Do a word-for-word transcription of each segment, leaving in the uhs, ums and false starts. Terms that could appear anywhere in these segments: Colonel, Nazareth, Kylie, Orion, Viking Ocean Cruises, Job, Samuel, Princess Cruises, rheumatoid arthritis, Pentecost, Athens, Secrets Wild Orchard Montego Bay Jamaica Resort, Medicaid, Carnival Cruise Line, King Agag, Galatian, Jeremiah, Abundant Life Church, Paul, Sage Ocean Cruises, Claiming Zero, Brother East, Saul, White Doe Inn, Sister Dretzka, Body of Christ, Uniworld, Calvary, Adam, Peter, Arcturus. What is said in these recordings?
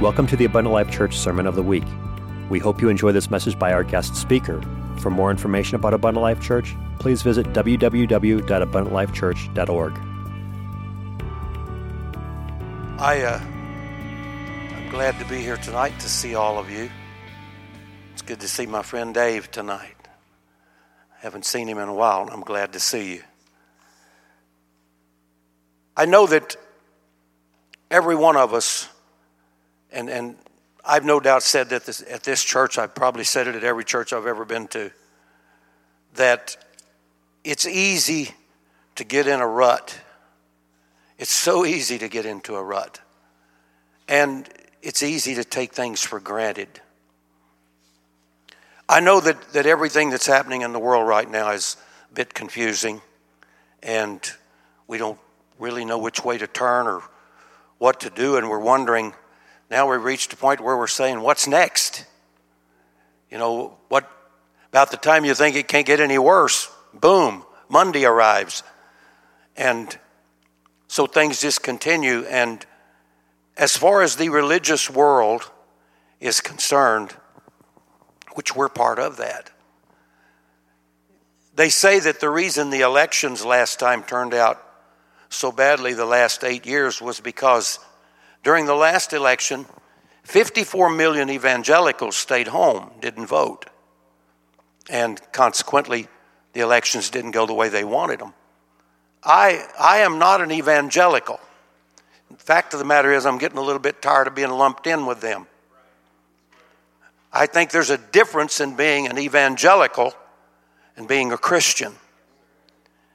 Welcome to the Abundant Life Church Sermon of the Week. We hope you enjoy this message by our guest speaker. For more information about Abundant Life Church, please visit w w w dot abundant life church dot org. I, uh, I'm glad to be here tonight to see all of you. It's good to see my friend Dave tonight. I haven't seen him in a while, and I'm glad to see you. I know that every one of us, and and I've no doubt said that this, at this church, I've probably said it at every church I've ever been to, that it's easy to get in a rut. It's so easy to get into a rut. And it's easy to take things for granted. I know that, that everything that's happening in the world right now is a bit confusing, and we don't really know which way to turn or what to do, and we're wondering. Now we've reached a point where we're saying, what's next? You know, what about the time you think it can't get any worse? Boom, Monday arrives. And so things just continue. And as far as the religious world is concerned, which we're part of that, they say that the reason the elections last time turned out so badly the last eight years was because during the last election, fifty-four million evangelicals stayed home, didn't vote. And consequently, the elections didn't go the way they wanted them. I I am not an evangelical. The fact of the matter is I'm getting a little bit tired of being lumped in with them. I think there's a difference in being an evangelical and being a Christian.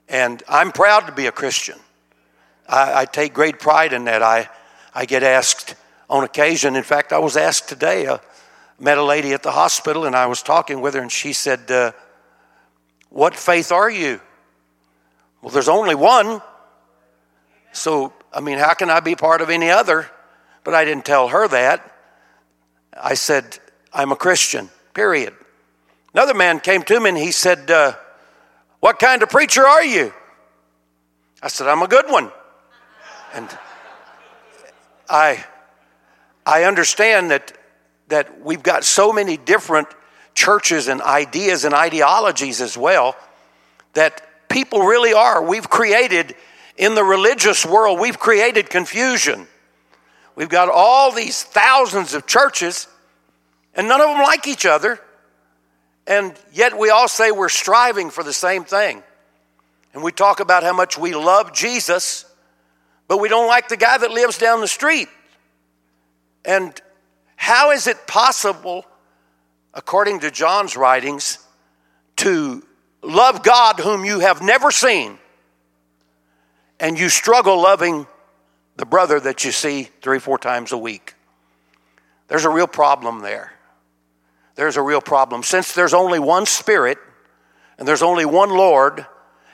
And I'm proud to be a Christian. I, I take great pride in that. I I get asked on occasion. In fact, I was asked today. I met a lady at the hospital, and I was talking with her, and she said, uh, what faith are you? Well, there's only one. So, I mean, how can I be part of any other? But I didn't tell her that. I said, I'm a Christian, period. Another man came to me, and he said, uh, what kind of preacher are you? I said, I'm a good one. And I I understand that that we've got so many different churches and ideas and ideologies as well that people really are. We've created, in the religious world, we've created confusion. We've got all these thousands of churches, and none of them like each other, and yet we all say we're striving for the same thing. And we talk about how much we love Jesus, but we don't like the guy that lives down the street. And how is it possible, according to John's writings, to love God whom you have never seen, and you struggle loving the brother that you see three, four times a week? There's a real problem there. There's a real problem. Since there's only one Spirit, and there's only one Lord,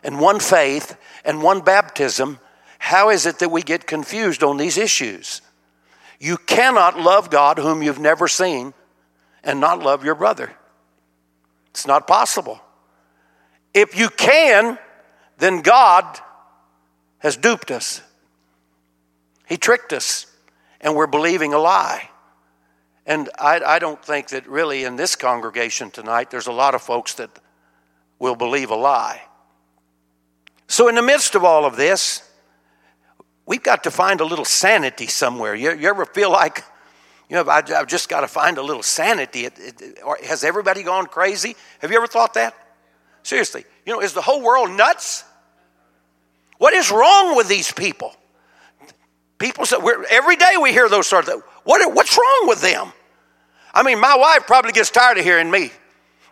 and one faith, and one baptism, how is it that we get confused on these issues? You cannot love God whom you've never seen and not love your brother. It's not possible. If you can, then God has duped us. He tricked us, and we're believing a lie. And I, I don't think that really in this congregation tonight, there's a lot of folks that will believe a lie. So in the midst of all of this, we've got to find a little sanity somewhere. You, you ever feel like, you know, I, I've just got to find a little sanity? It, it, or has everybody gone crazy? Have you ever thought that? Seriously. You know, is the whole world nuts? What is wrong with these people? People say, we're, every day we hear those sorts of things. What, what's wrong with them? I mean, my wife probably gets tired of hearing me.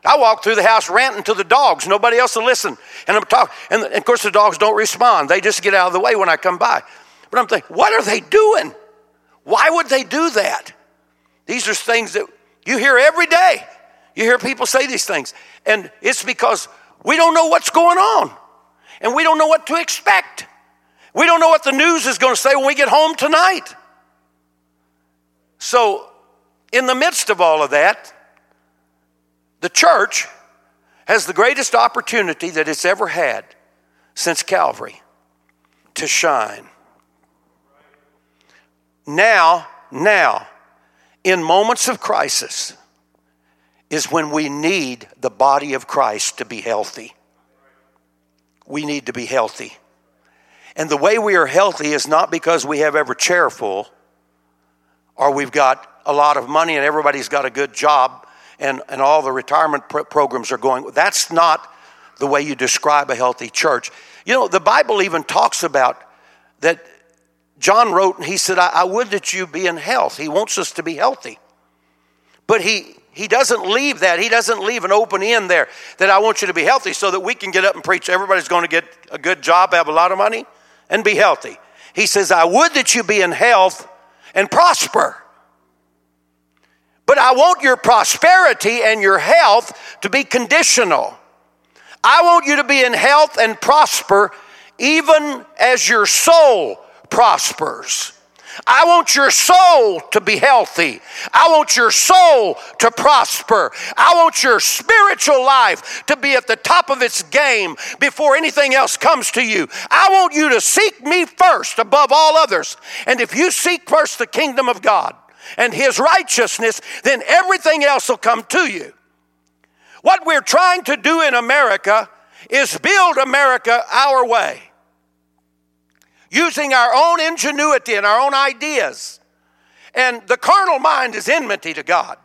I walk through the house ranting to the dogs. Nobody else will listen. And I'm talking, and of course the dogs don't respond. They just get out of the way when I come by. But I'm thinking, what are they doing? Why would they do that? These are things that you hear every day. You hear people say these things. And it's because we don't know what's going on. And we don't know what to expect. We don't know what the news is going to say when we get home tonight. So in the midst of all of that, the church has the greatest opportunity that it's ever had since Calvary to shine. Now, now in moments of crisis is when we need the body of Christ to be healthy. We need to be healthy. And the way we are healthy is not because we have every chair full or we've got a lot of money and everybody's got a good job and, and all the retirement pr- programs are going. That's not the way you describe a healthy church. You know, the Bible even talks about that. John wrote and he said, I, I would that you be in health. He wants us to be healthy. But he he doesn't leave that. He doesn't leave an open end there that I want you to be healthy so that we can get up and preach. Everybody's going to get a good job, have a lot of money, and be healthy. He says, I would that you be in health and prosper. But I want your prosperity and your health to be conditional. I want you to be in health and prosper even as your soul prospers. I want your soul to be healthy. I want your soul to prosper. I want your spiritual life to be at the top of its game before anything else comes to you. I want you to seek me first above all others. And if you seek first the kingdom of God and his righteousness, then everything else will come to you. What we're trying to do in America is build America our way, using our own ingenuity and our own ideas. And the carnal mind is enmity to God.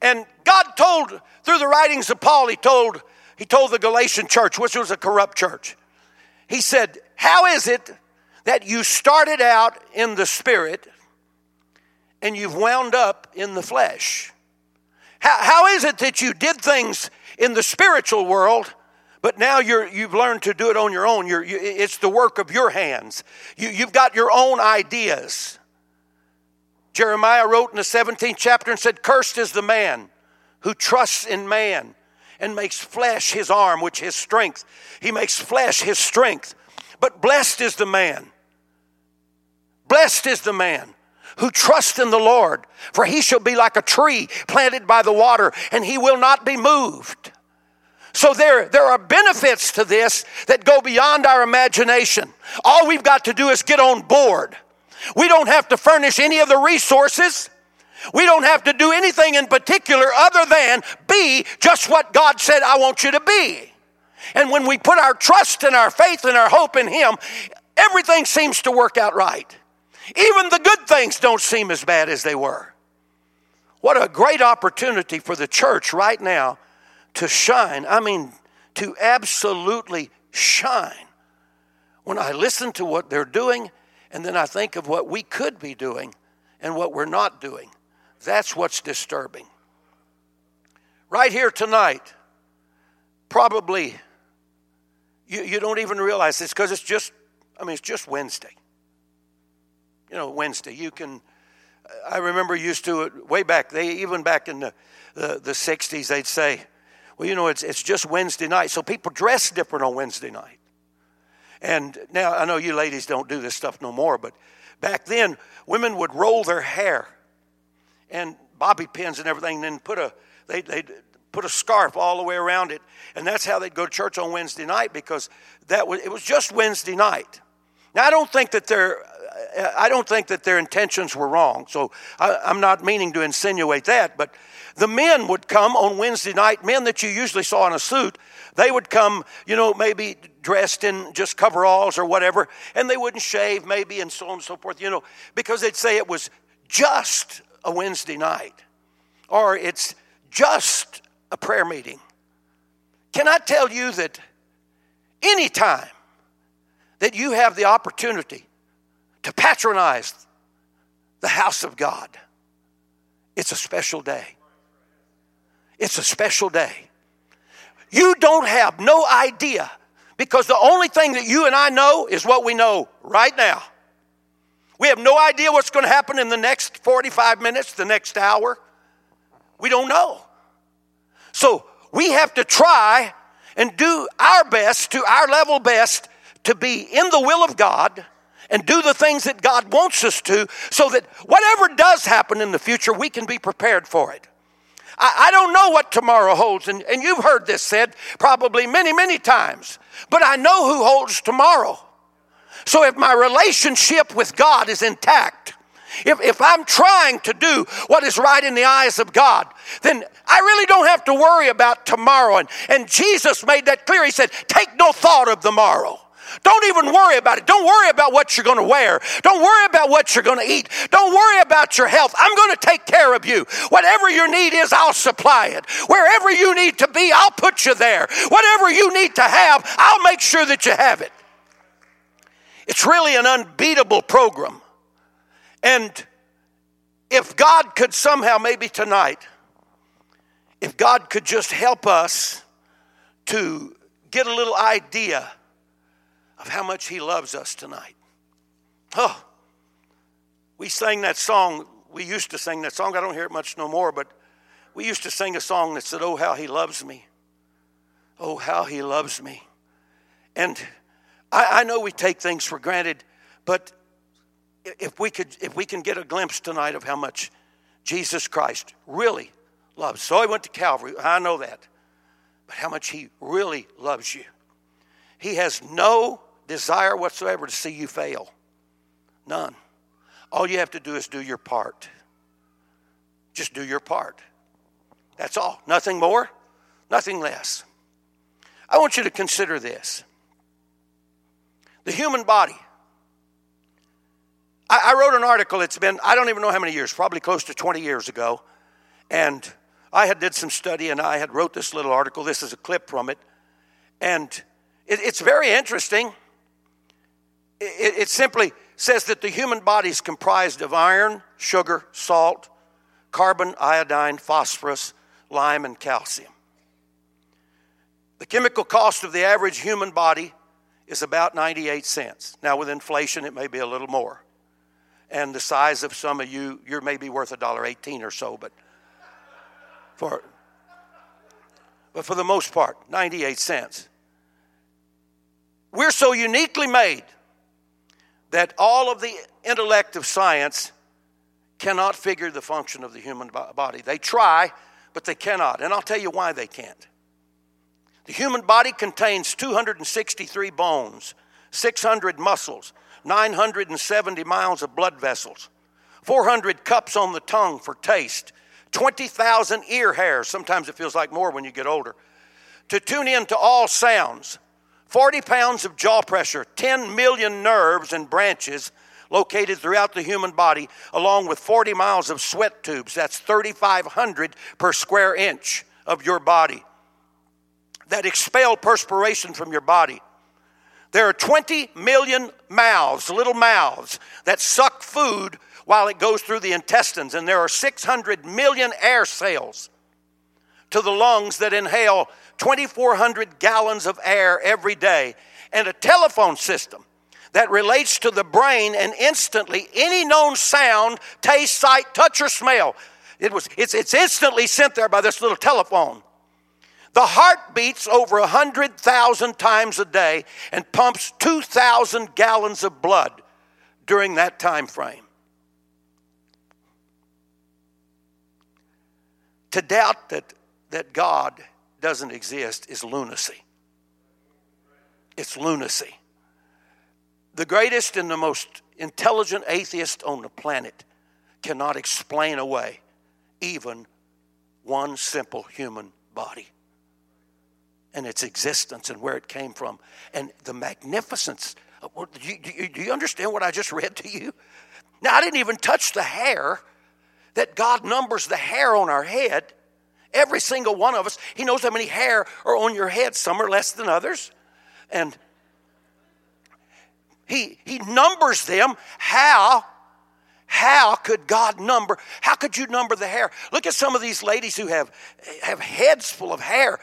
And God told, through the writings of Paul, he told, he told the Galatian church, which was a corrupt church, he said, how is it that you started out in the spirit and you've wound up in the flesh? How, how is it that you did things in the spiritual world, but now you're, you've learned to do it on your own? You're, you, it's the work of your hands. You, you've got your own ideas. Jeremiah wrote in the seventeenth chapter and said, cursed is the man who trusts in man and makes flesh his arm, which his strength. He makes flesh his strength. But blessed is the man. Blessed is the man who trusts in the Lord, for he shall be like a tree planted by the water, and he will not be moved. So there, there are benefits to this that go beyond our imagination. All we've got to do is get on board. We don't have to furnish any of the resources. We don't have to do anything in particular other than be just what God said, I want you to be. And when we put our trust and our faith and our hope in him, everything seems to work out right. Even the good things don't seem as bad as they were. What a great opportunity for the church right now to shine. I mean, to absolutely shine. When I listen to what they're doing, and then I think of what we could be doing and what we're not doing, that's what's disturbing. Right here tonight, probably you, you don't even realize this because it's just, I mean, it's just Wednesday. You know, Wednesday, you can, I remember used to, way back, they even back in the, the, the sixties, they'd say, well, you know, it's it's just Wednesday night. So people dress different on Wednesday night. And now I know you ladies don't do this stuff no more, but back then women would roll their hair and bobby pins and everything, and then put a, they'd, they'd put a scarf all the way around it. And that's how they'd go to church on Wednesday night, because that was, it was just Wednesday night. Now, I don't think that they're, I don't think that their intentions were wrong, so I, I'm not meaning to insinuate that, but the men would come on Wednesday night, men that you usually saw in a suit, they would come, you know, maybe dressed in just coveralls or whatever, and they wouldn't shave maybe and so on and so forth, you know, because they'd say it was just a Wednesday night, or it's just a prayer meeting. Can I tell you that any time that you have the opportunity to patronize the house of God, it's a special day. It's a special day. You don't have no idea, because the only thing that you and I know is what we know right now. We have no idea what's going to happen in the next forty-five minutes, the next hour. We don't know. So we have to try and do our best, to our level best, to be in the will of God and do the things that God wants us to, so that whatever does happen in the future, we can be prepared for it. I, I don't know what tomorrow holds, and, and you've heard this said probably many, many times, but I know who holds tomorrow. So if my relationship with God is intact, If, if I'm trying to do what is right in the eyes of God, then I really don't have to worry about tomorrow. And, and Jesus made that clear. He said, take no thought of the morrow. Don't even worry about it. Don't worry about what you're going to wear. Don't worry about what you're going to eat. Don't worry about your health. I'm going to take care of you. Whatever your need is, I'll supply it. Wherever you need to be, I'll put you there. Whatever you need to have, I'll make sure that you have it. It's really an unbeatable program. And if God could somehow, maybe tonight, if God could just help us to get a little idea of how much he loves us tonight. Oh, we sang that song. We used to sing that song. I don't hear it much no more, but we used to sing a song that said, oh, how he loves me. Oh, how he loves me. And I, I know we take things for granted, but if we could, if we can get a glimpse tonight of how much Jesus Christ really loves. So he went to Calvary. I know that. But how much he really loves you. He has no desire whatsoever to see you fail. None. All you have to do is do your part. Just do your part. That's all. Nothing more, nothing less. I want you to consider this. The human body. I, I wrote an article. It's been, I don't even know how many years, probably close to twenty years ago. And I had did some study and I had wrote this little article. This is a clip from it. And it's very interesting. It simply says that the human body is comprised of iron, sugar, salt, carbon, iodine, phosphorus, lime, and calcium. The chemical cost of the average human body is about ninety-eight cents. Now, with inflation, it may be a little more. And the size of some of you, you're maybe worth one dollar and eighteen cents or so, but for, but for the most part, ninety-eight cents. We're so uniquely made that all of the intellect of science cannot figure the function of the human body. They try, but they cannot. And I'll tell you why they can't. The human body contains two hundred sixty-three bones, six hundred muscles, nine hundred seventy miles of blood vessels, four hundred cups on the tongue for taste, twenty thousand ear hairs. Sometimes it feels like more when you get older. To tune in to all sounds. forty pounds of jaw pressure, ten million nerves and branches located throughout the human body, along with forty miles of sweat tubes. That's thirty-five hundred per square inch of your body that expel perspiration from your body. There are twenty million mouths, little mouths, that suck food while it goes through the intestines. And there are six hundred million air cells to the lungs that inhale twenty-four hundred gallons of air every day, and a telephone system that relates to the brain, and instantly any known sound, taste, sight, touch, or smell, it was, it's, it's instantly sent there by this little telephone. The heart beats over one hundred thousand times a day and pumps two thousand gallons of blood during that time frame. To doubt that that God doesn't exist is lunacy. It's lunacy. The greatest and the most intelligent atheist on the planet cannot explain away even one simple human body and its existence and where it came from and the magnificence. Do you, do you understand what I just read to you? Now, I didn't even touch the hair, that God numbers the hair on our head. Every single one of us, he knows how many hair are on your head. Some are less than others. And he he numbers them. How, how could God number? How could you number the hair? Look at some of these ladies who have, have heads full of hair.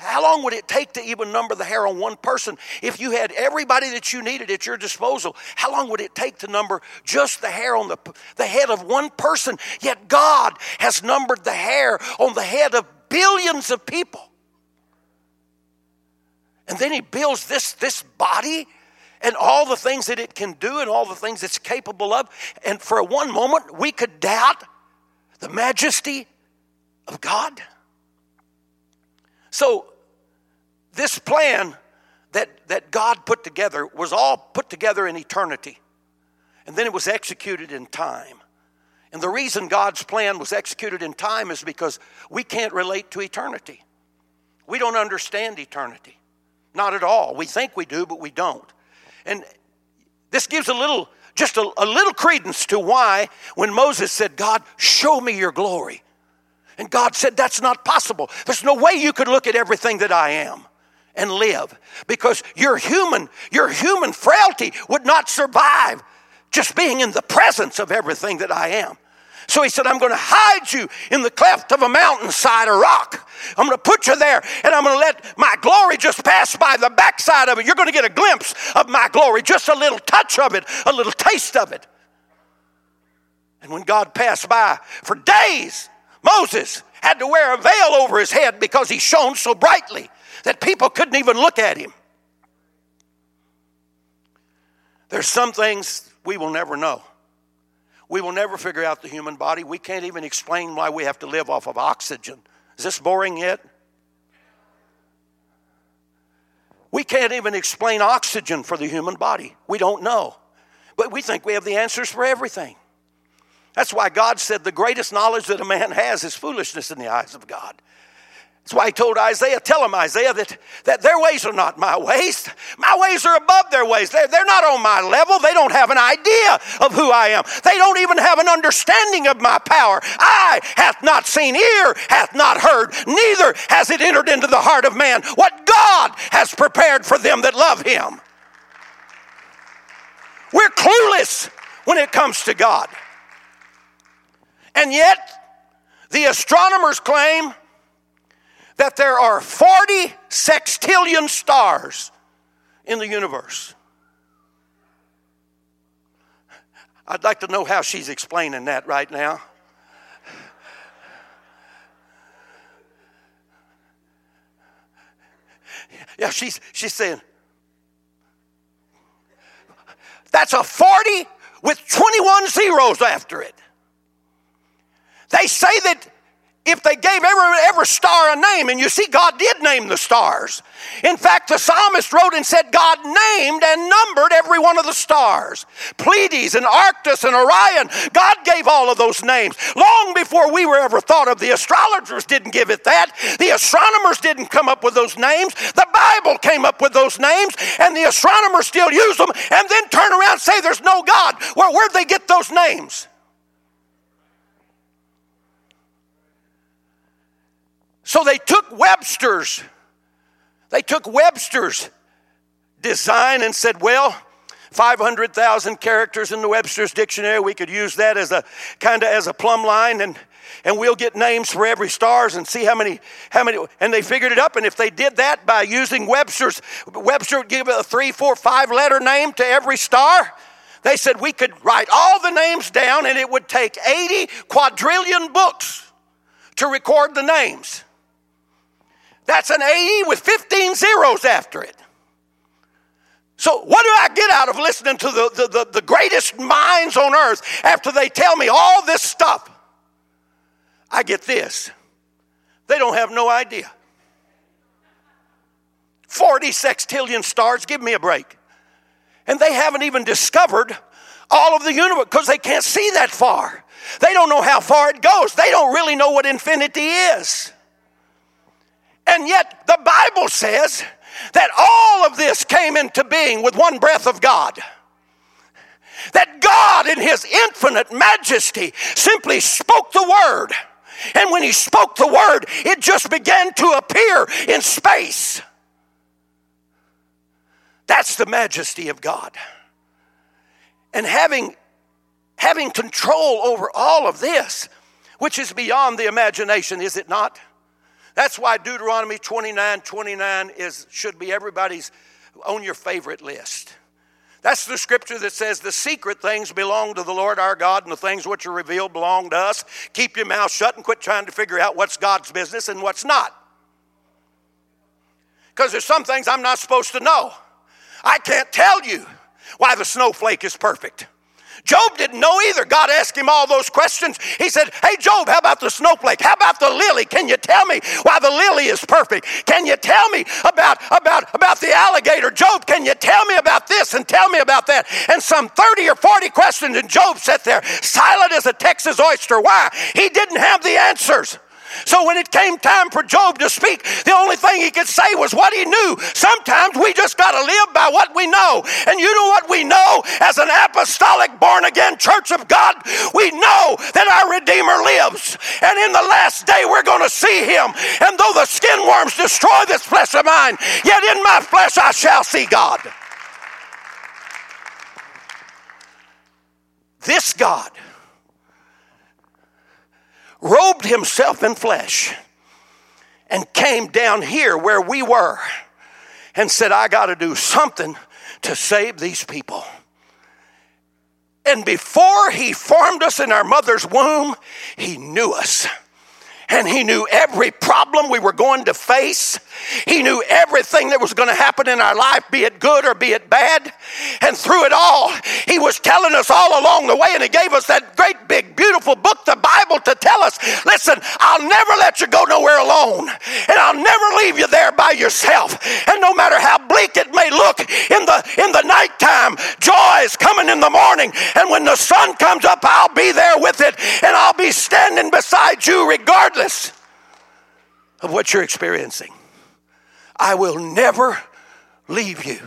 How long would it take to even number the hair on one person? If you had everybody that you needed at your disposal, how long would it take to number just the hair on the, the head of one person? Yet God has numbered the hair on the head of billions of people. And then he builds this, this body and all the things that it can do and all the things it's capable of. And for one moment, we could doubt the majesty of God. So this plan that, that God put together was all put together in eternity. and then it was executed in time. And the reason God's plan was executed in time is because we can't relate to eternity. We don't understand eternity. Not at all. We think we do, but we don't. And this gives a little, just a, a little credence to why when Moses said, God, show me your glory. And God said, that's not possible. There's no way you could look at everything that I am and live, because your human, your human frailty would not survive just being in the presence of everything that I am. So he said, I'm going to hide you in the cleft of a mountainside or rock. I'm going to put you there, and I'm going to let my glory just pass by the backside of it. You're going to get a glimpse of my glory, just a little touch of it, a little taste of it. And when God passed by for days, Moses had to wear a veil over his head because he shone so brightly that people couldn't even look at him. There's some things we will never know. We will never figure out the human body. We can't even explain why we have to live off of oxygen. Is this boring yet? We can't even explain oxygen for the human body. We don't know. But we think we have the answers for everything. That's why God said the greatest knowledge that a man has is foolishness in the eyes of God. That's why he told Isaiah, tell him, Isaiah, that, that their ways are not my ways. My ways are above their ways. They're, they're not on my level. They don't have an idea of who I am. They don't even have an understanding of my power. Eye hath not seen, ear hath not heard, neither has it entered into the heart of man what God has prepared for them that love him. We're clueless when it comes to God. And yet, the astronomers claim that there are forty sextillion stars in the universe. I'd like to know how she's explaining that right now. Yeah, she's she's saying, that's a forty with twenty-one zeros after it. They say that if they gave every, every star a name, and you see, God did name the stars. In fact, the psalmist wrote and said, God named and numbered every one of the stars. Pleiades and Arcturus and Orion, God gave all of those names. Long before we were ever thought of, the astrologers didn't give it that. The astronomers didn't come up with those names. The Bible came up with those names, and the astronomers still use them, and then turn around and say, there's no God. Well, where'd they get those names? So they took Webster's, they took Webster's design and said, well, five hundred thousand characters in the Webster's dictionary, we could use that as a kind of as a plumb line, and, and we'll get names for every stars and see how many, how many, and they figured it up. And if they did that by using Webster's, Webster would give a three, four, five letter name to every star. They said we could write all the names down, and it would take eighty quadrillion books to record the names. That's an A E with fifteen zeros after it. So what do I get out of listening to the, the, the, the greatest minds on earth after they tell me all this stuff? I get this. They don't have no idea. forty sextillion stars, give me a break. And they haven't even discovered all of the universe because they can't see that far. They don't know how far it goes. They don't really know what infinity is. And yet the Bible says that all of this came into being with one breath of God. That God in his infinite majesty simply spoke the word. And when he spoke the word, it just began to appear in space. That's the majesty of God. And having, having control over all of this, which is beyond the imagination, is it not? That's why Deuteronomy twenty-nine twenty-nine is, should be everybody's on your favorite list. That's the scripture that says the secret things belong to the Lord our God, and the things which are revealed belong to us. Keep your mouth shut and quit trying to figure out what's God's business and what's not. Because there's some things I'm not supposed to know. I can't tell you why the snowflake is perfect. Job didn't know either. God asked him all those questions. He said, hey, Job, how about the snowflake? How about the lily? Can you tell me why the lily is perfect? Can you tell me about, about, about the alligator? Job, can you tell me about this and tell me about that? And some thirty or forty questions, and Job sat there silent as a Texas oyster. Why? He didn't have the answers. So when it came time for Job to speak, the only thing he could say was what he knew. Sometimes we just got to live by what we know. And you know what we know as an apostolic born-again church of God? We know that our Redeemer lives. And in the last day, we're going to see him. And though the skin worms destroy this flesh of mine, yet in my flesh I shall see God. This God robed himself in flesh and came down here where we were and said, I got to do something to save these people. And before he formed us in our mother's womb, he knew us. And he knew every problem we were going to face. He knew everything that was going to happen in our life, be it good or be it bad. And through it all, he was telling us all along the way, and he gave us that great big beautiful book, the Bible, to tell us, listen, I'll never let you go nowhere alone. And I'll never leave you there by yourself. And no matter how bleak it may look in the, in the nighttime, joy is coming in the morning. And when the sun comes up, I'll be there with it. And I'll be standing beside you regardless of what you're experiencing. I will never leave you.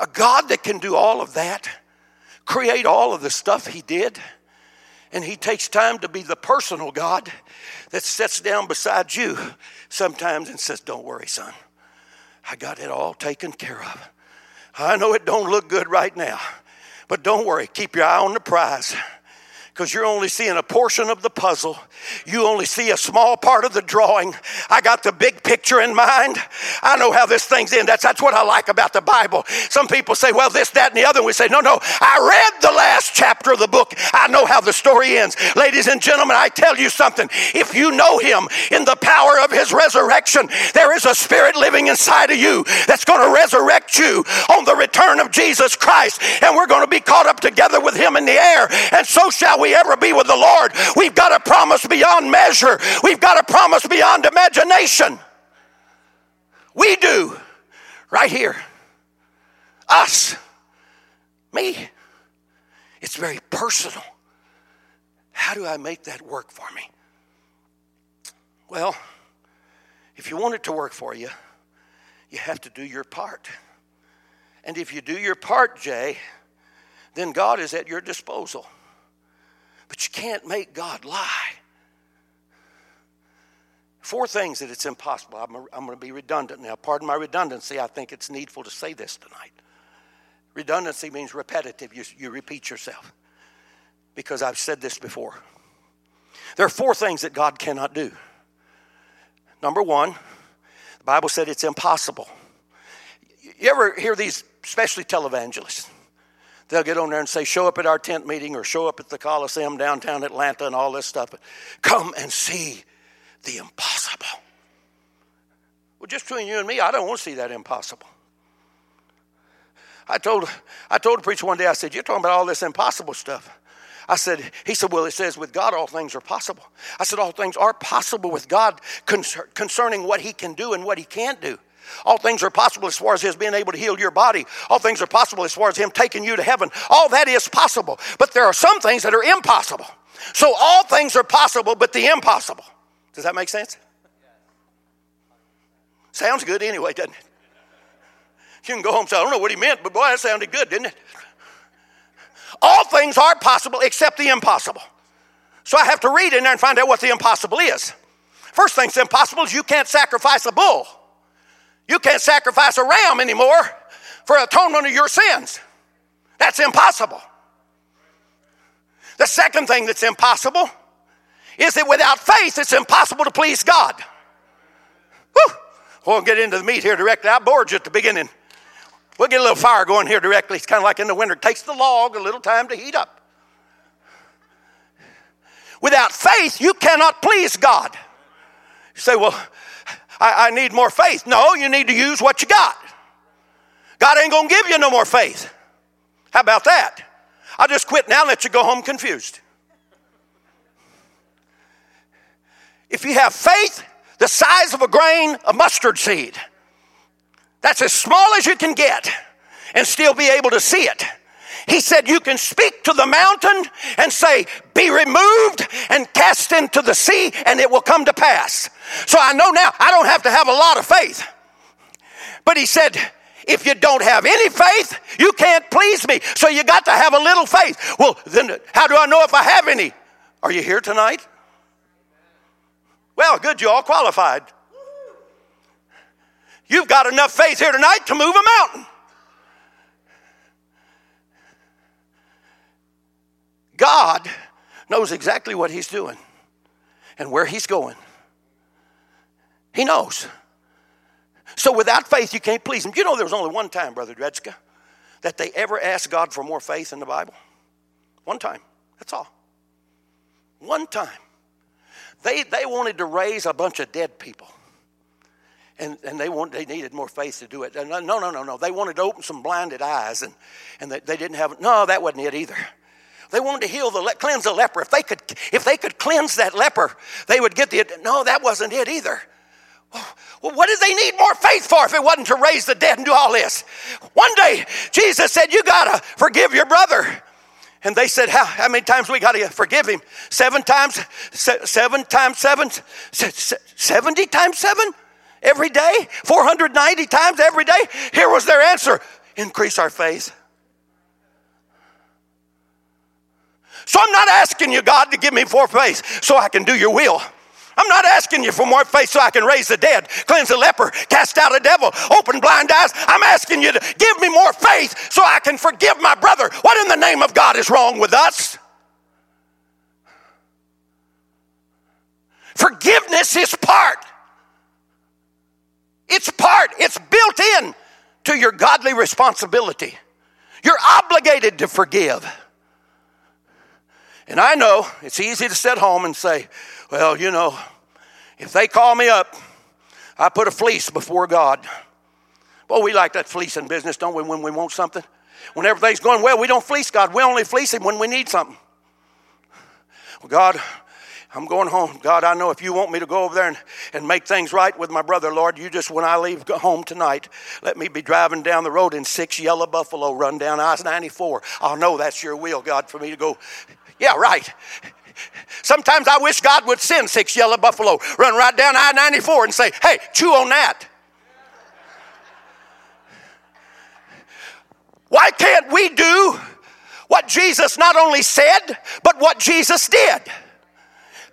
A God that can do all of that, create all of the stuff he did, and he takes time to be the personal God that sits down beside you sometimes and says, don't worry, son. I got it all taken care of. I know it don't look good right now, but don't worry. Keep your eye on the prize. Because you're only seeing a portion of the puzzle. You only see a small part of the drawing. I got the big picture in mind. I know how this thing's in. That's, that's what I like about the Bible. Some people say, well, this, that, and the other. We say, no, no, I read the last chapter of the book. I know how the story ends. Ladies and gentlemen, I tell you something. If you know him in the power of his resurrection, there is a spirit living inside of you that's going to resurrect you on the return of Jesus Christ. And we're going to be caught up together with him in the air. And so shall we. We ever be with the Lord. We've got a promise beyond measure. We've got a promise beyond imagination. We do. Right here. Us. Me. It's very personal. How do I make that work for me? Well, if you want it to work for you, you have to do your part. And if you do your part, Jay, then God is at your disposal. But you can't make God lie. Four things that it's impossible. I'm, I'm going to be redundant now. Pardon my redundancy. I think it's needful to say this tonight. Redundancy means repetitive. You, you repeat yourself. Because I've said this before. There are four things that God cannot do. Number one, the Bible said it's impossible. You ever hear these, especially televangelists? They'll get on there and say, show up at our tent meeting or show up at the Coliseum downtown Atlanta and all this stuff. Come and see the impossible. Well, just between you and me, I don't want to see that impossible. I told I told a preacher one day, I said, you're talking about all this impossible stuff. I said, he said, well, it says with God all things are possible. I said, all things are possible with God concerning what he can do and what he can't do. All things are possible as far as his being able to heal your body. All things are possible as far as him taking you to heaven. All that is possible. But there are some things that are impossible. So all things are possible but the impossible. Does that make sense? Sounds good anyway, doesn't it? You can go home and say, I don't know what he meant, but boy, that sounded good, didn't it? All things are possible except the impossible. So I have to read in there and find out what the impossible is. First thing that's impossible is you can't sacrifice a bull. You can't sacrifice a ram anymore for atonement of your sins. That's impossible. The second thing that's impossible is that without faith, it's impossible to please God. Woo! We'll get into the meat here directly. I bored you at the beginning. We'll get a little fire going here directly. It's kind of like in the winter. It takes the log a little time to heat up. Without faith, you cannot please God. You say, well, I, I need more faith. No, you need to use what you got. God ain't going to give you no more faith. How about that? I'll just quit now and let you go home confused. If you have faith the size of a grain of mustard seed, that's as small as you can get and still be able to see it. He said you can speak to the mountain and say, be removed and cast into the sea, and it will come to pass. So I know now I don't have to have a lot of faith. But he said, if you don't have any faith, you can't please me. So you got to have a little faith. Well, then how do I know if I have any? Are you here tonight? Well, good, you all qualified. You've got enough faith here tonight to move a mountain. God knows exactly what he's doing and where he's going. He knows. So without faith, you can't please him. You know there was only one time, Brother Dredzka, that they ever asked God for more faith in the Bible? One time. That's all. One time. They they wanted to raise a bunch of dead people. And and they want, they needed more faith to do it. And no, no, no, no. They wanted to open some blinded eyes, and, and they, they didn't have, no, that wasn't it either. They wanted to heal the le- cleanse the leper. If they could, if they could cleanse that leper, they would get the. No, that wasn't it either. Well, what did they need more faith for if it wasn't to raise the dead and do all this? One day, Jesus said, "You gotta forgive your brother." And they said, "How? How many times we gotta forgive him? Seven times, se- seven times seven, se- se- seventy times seven every day, four hundred ninety times every day." Here was their answer: increase our faith. So I'm not asking you, God, to give me more faith so I can do your will. I'm not asking you for more faith so I can raise the dead, cleanse the leper, cast out a devil, open blind eyes. I'm asking you to give me more faith so I can forgive my brother. What in the name of God is wrong with us? Forgiveness is part. It's part. It's built in to your godly responsibility. You're obligated to forgive. And I know it's easy to sit home and say, well, you know, if they call me up, I put a fleece before God. Boy, we like that fleecing business, don't we, when we want something? When everything's going well, we don't fleece God. We only fleece him when we need something. Well, God, I'm going home. God, I know if you want me to go over there and, and make things right with my brother, Lord, you just, when I leave home tonight, let me be driving down the road and six yellow buffalo run down I ninety-four. I'll know that's your will, God, for me to go. Yeah, right. Sometimes I wish God would send six yellow buffalo, run right down I ninety-four and say, hey, chew on that. Why can't we do what Jesus not only said, but what Jesus did?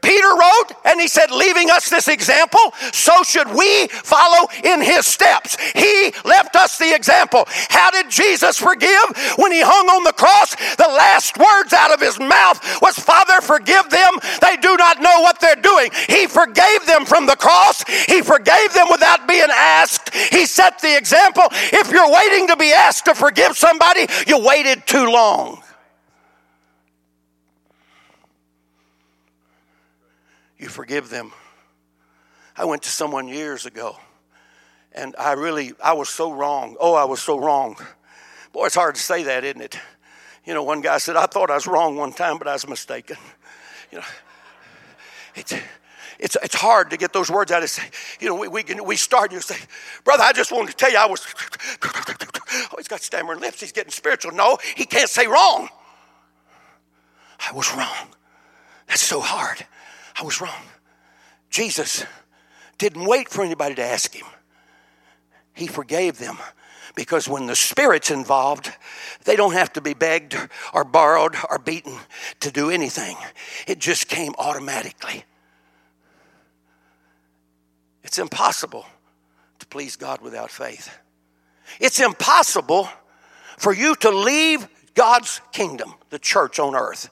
Peter wrote, and he said, leaving us this example, so should we follow in his steps. He left us the example. How did Jesus forgive? When he hung on the cross, the last words out of his mouth was, Father, forgive them. They do not know what they're doing. He forgave them from the cross. He forgave them without being asked. He set the example. If you're waiting to be asked to forgive somebody, you waited too long. You forgive them. I went to someone years ago, and I really, I was so wrong. Oh, I was so wrong. Boy, it's hard to say that, isn't it? You know, one guy said, I thought I was wrong one time, but I was mistaken. You know, it's it's it's hard to get those words out. It's, you know, we we, can, we start and you say, brother, I just wanted to tell you I was, oh, he's got stammering lips. He's getting spiritual. No, he can't say wrong. I was wrong. That's so hard. I was wrong. Jesus didn't wait for anybody to ask him. He forgave them because when the Spirit's involved, they don't have to be begged or borrowed or beaten to do anything. It just came automatically. It's impossible to please God without faith. It's impossible for you to leave God's kingdom, the church on earth.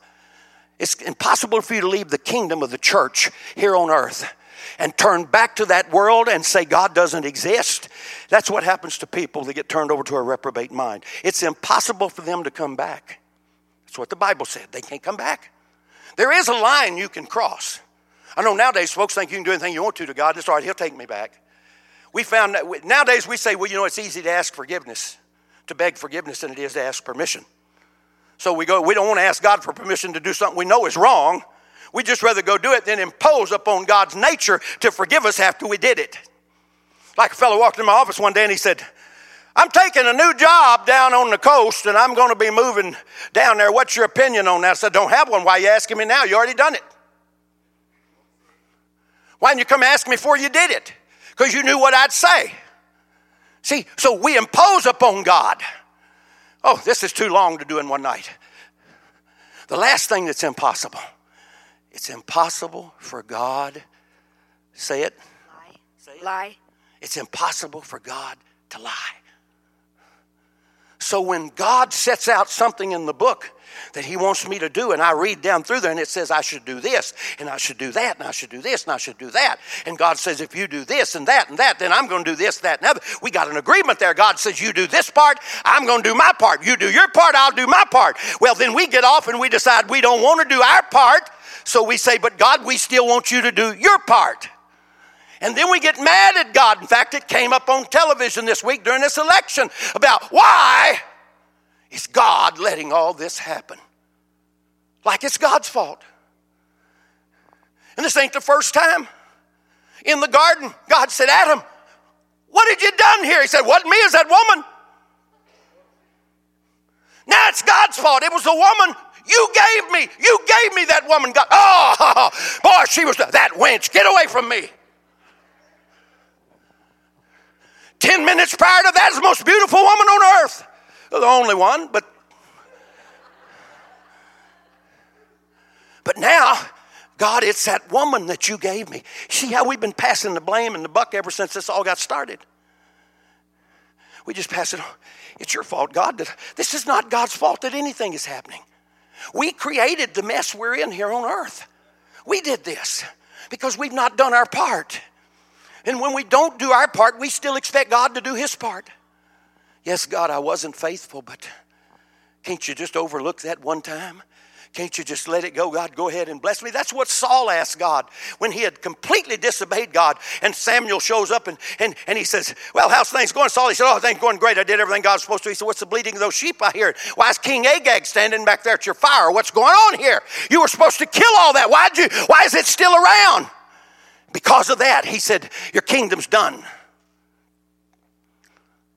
It's impossible for you to leave the kingdom of the church here on earth and turn back to that world and say God doesn't exist. That's what happens to people that get turned over to a reprobate mind. It's impossible for them to come back. That's what the Bible said. They can't come back. There is a line you can cross. I know nowadays folks think you can do anything you want to to God. It's all right. He'll take me back. We found that nowadays we say, well, you know, it's easy to ask forgiveness, to beg forgiveness than it is to ask permission. So we go, we don't want to ask God for permission to do something we know is wrong. We'd just rather go do it than impose upon God's nature to forgive us after we did it. Like a fellow walked in my office one day and he said, I'm taking a new job down on the coast and I'm going to be moving down there. What's your opinion on that? I said, don't have one. Why are you asking me now? You already done it. Why didn't you come ask me before you did it? Because you knew what I'd say. See, so we impose upon God. Oh, this is too long to do in one night. The last thing that's impossible. It's impossible for God, say it. Lie. Say it. Lie. It's impossible for God to lie. So when God sets out something in the book that he wants me to do, and I read down through there and it says I should do this, and I should do that, and I should do this, and I should do that. And God says if you do this and that and that, then I'm going to do this, that, and that. We got an agreement there. God says you do this part, I'm going to do my part. You do your part, I'll do my part. Well, then we get off and we decide we don't want to do our part. So we say, but God, we still want you to do your part. And then we get mad at God. In fact, it came up on television this week during this election about why is God letting all this happen? Like it's God's fault. And this ain't the first time. In the garden, God said, Adam, what had you done here? He said, wasn't me, it's that woman. Now it's God's fault. It was the woman. You gave me, you gave me that woman. God, oh, boy, she was, that wench, get away from me. Ten minutes prior to that is the most beautiful woman on earth. The only one, but. But now, God, it's that woman that you gave me. See how we've been passing the blame and the buck ever since this all got started. We just pass it on. It's your fault, God. This is not God's fault that anything is happening. We created the mess we're in here on earth. We did this because we've not done our part. And when we don't do our part, we still expect God to do his part. Yes, God, I wasn't faithful, but can't you just overlook that one time? Can't you just let it go? God, go ahead and bless me. That's what Saul asked God when he had completely disobeyed God. And Samuel shows up and, and, and he says, well, how's things going, Saul? He said, oh, things going great. I did everything God was supposed to. He said, what's the bleating of those sheep I hear? Why is King Agag standing back there at your fire? What's going on here? You were supposed to kill all that. Why'd you? Why is it still around? Because of that, he said, your kingdom's done.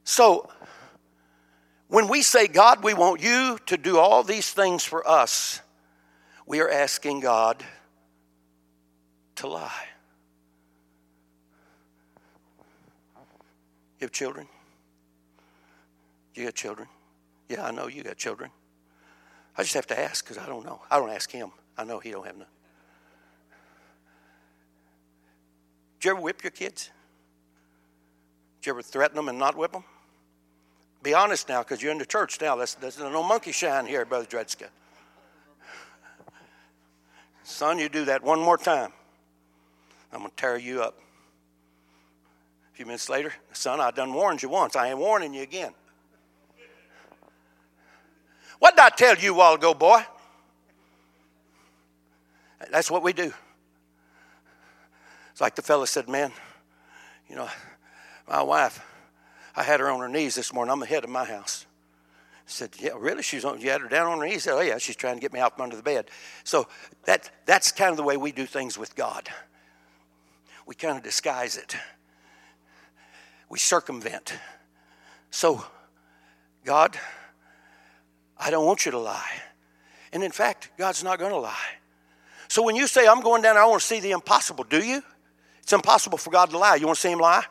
So when we say, God, we want you to do all these things for us, we are asking God to lie. You have children? You got children? Yeah, I know you got children. I just have to ask because I don't know. I don't ask him. I know he don't have none. Did you ever whip your kids? Did you ever threaten them and not whip them? Be honest now, because you're in the church now. That's, that's no monkey shine here, Brother Dredzka. Son, you do that one more time, I'm going to tear you up. A few minutes later, son, I done warned you once. I ain't warning you again. What did I tell you a while ago, boy? That's what we do. It's like the fella said, man, you know, my wife, I had her on her knees this morning. I'm the head of my house. I said, yeah, really? She's on, you had her down on her knees? I said, oh, yeah, she's trying to get me out from under the bed. So that that's kind of the way we do things with God. We kind of disguise it. We circumvent. So, God, I don't want you to lie. And, in fact, God's not going to lie. So when you say, I'm going down there, I want to see the impossible, do you? It's impossible for God to lie. You want to see him lie?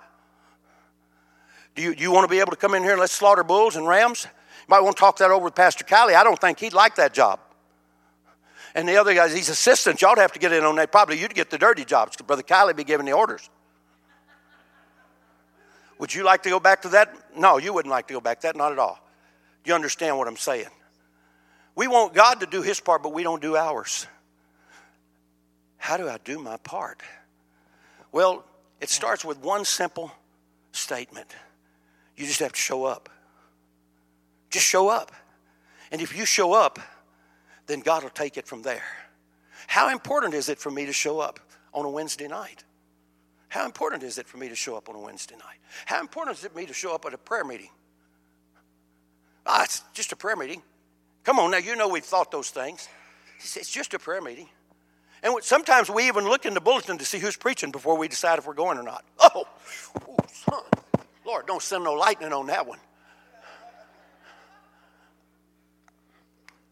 Do you, do you want to be able to come in here and let's slaughter bulls and rams? You might want to talk that over with Pastor Kylie. I don't think he'd like that job. And the other guys, these assistants, y'all have to get in on that. Probably you'd get the dirty jobs because Brother Kylie be giving the orders. Would you like to go back to that? No, you wouldn't like to go back to that, not at all. Do you understand what I'm saying? We want God to do his part, but we don't do ours. How do I do my part? Well, it starts with one simple statement. You just have to show up. Just show up. And if you show up, then God will take it from there. How important is it for me to show up on a Wednesday night? How important is it for me to show up on a Wednesday night? How important is it for me to show up at a prayer meeting? Ah, it's just a prayer meeting. Come on now, you know we've thought those things. It's just a prayer meeting. And sometimes we even look in the bulletin to see who's preaching before we decide if we're going or not. Oh, oh son. Lord, don't send no lightning on that one.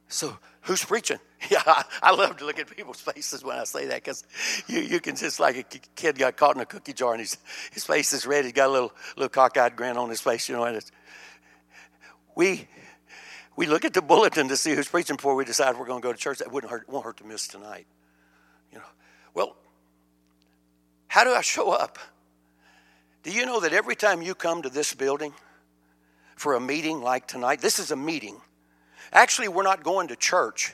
So who's preaching? Yeah, I, I love to look at people's faces when I say that, because you, you can just, like a kid got caught in a cookie jar and his, his face is red. He's got a little little cockeyed grin on his face, you know. And it's, we we look at the bulletin to see who's preaching before we decide we're going to go to church. That wouldn't hurt, won't hurt to miss tonight. You know, well, how do I show up? Do you know that every time you come to this building for a meeting like tonight, this is a meeting. Actually, we're not going to church.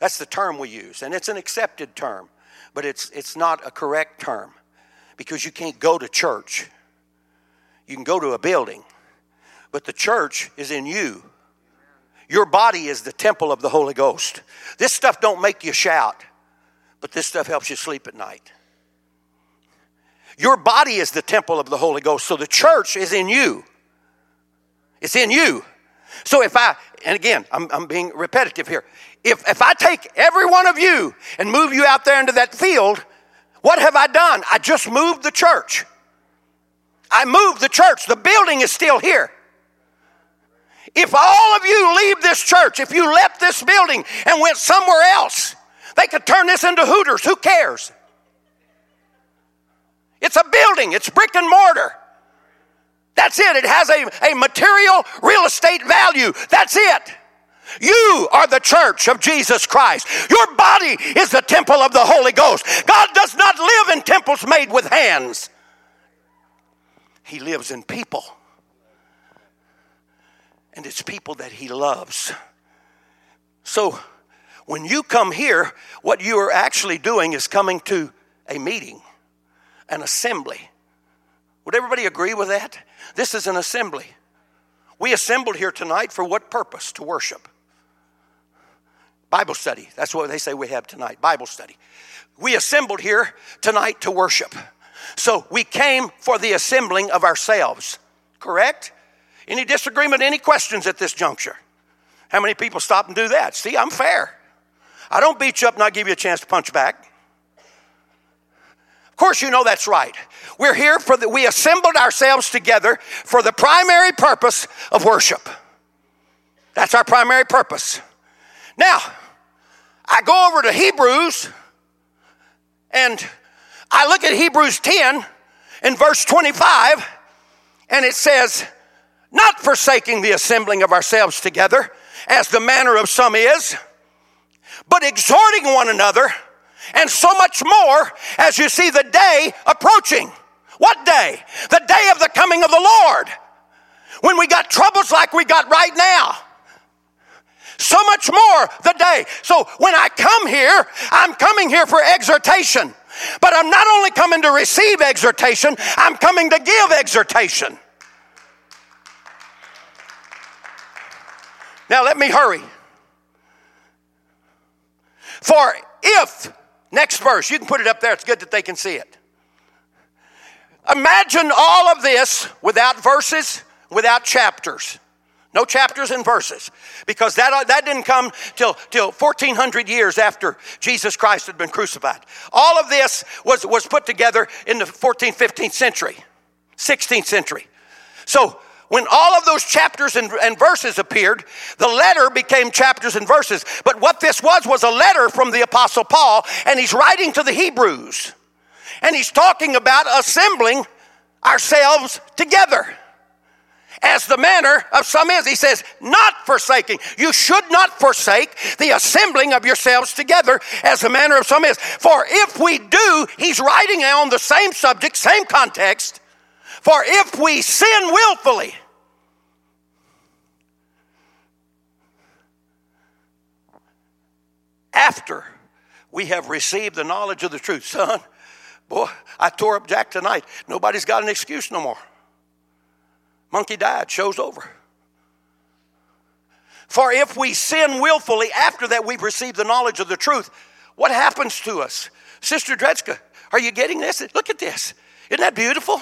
That's the term we use, and it's an accepted term, but it's it's not a correct term, because you can't go to church. You can go to a building, but the church is in you. Your body is the temple of the Holy Ghost. This stuff don't make you shout, but this stuff helps you sleep at night. Your body is the temple of the Holy Ghost, so the church is in you. It's in you. So if I, and again, I'm, I'm being repetitive here. If if I take every one of you and move you out there into that field, what have I done? I just moved the church. I moved the church. The building is still here. If all of you leave this church, if you left this building and went somewhere else, they could turn this into Hooters. Who cares? It's a building. It's brick and mortar. That's it. It has a, a material real estate value. That's it. You are the church of Jesus Christ. Your body is the temple of the Holy Ghost. God does not live in temples made with hands. He lives in people. And it's people that he loves. So when you come here, what you are actually doing is coming to a meeting, an assembly. Would everybody agree with that? This is an assembly. We assembled here tonight for what purpose? To worship. Bible study. That's what they say we have tonight, Bible study. We assembled here tonight to worship. So we came for the assembling of ourselves, correct? Any disagreement, any questions at this juncture? How many people stop and do that? See, I'm fair. I don't beat you up and not give you a chance to punch back. Of course, you know that's right. We're here for the, we assembled ourselves together for the primary purpose of worship. That's our primary purpose. Now, I go over to Hebrews, and I look at Hebrews ten in verse twenty-five, and it says, "Not forsaking the assembling of ourselves together, as the manner of some is, but exhorting one another, and so much more as you see the day approaching." What day? The day of the coming of the Lord. When we got troubles like we got right now. So much more the day. So when I come here, I'm coming here for exhortation. But I'm not only coming to receive exhortation, I'm coming to give exhortation. Now let me hurry. For if... Next verse, you can put it up there. It's good that they can see it. Imagine all of this without verses, without chapters. No chapters and verses. Because that, that didn't come till, till fourteen hundred years after Jesus Christ had been crucified. All of this was, was put together in the fourteenth, fifteenth century, sixteenth century. So when all of those chapters and, and verses appeared, the letter became chapters and verses. But what this was was a letter from the Apostle Paul, and he's writing to the Hebrews. And he's talking about assembling ourselves together, as the manner of some is. He says, not forsaking. You should not forsake the assembling of yourselves together, as the manner of some is. For if we do, he's writing on the same subject, same context. For if we sin willfully, after we have received the knowledge of the truth. Son, boy, I tore up Jack tonight. Nobody's got an excuse no more. Monkey died. Show's over. For if we sin willfully after that we've received the knowledge of the truth, what happens to us? Sister Dretzka, are you getting this? Look at this. Isn't that beautiful?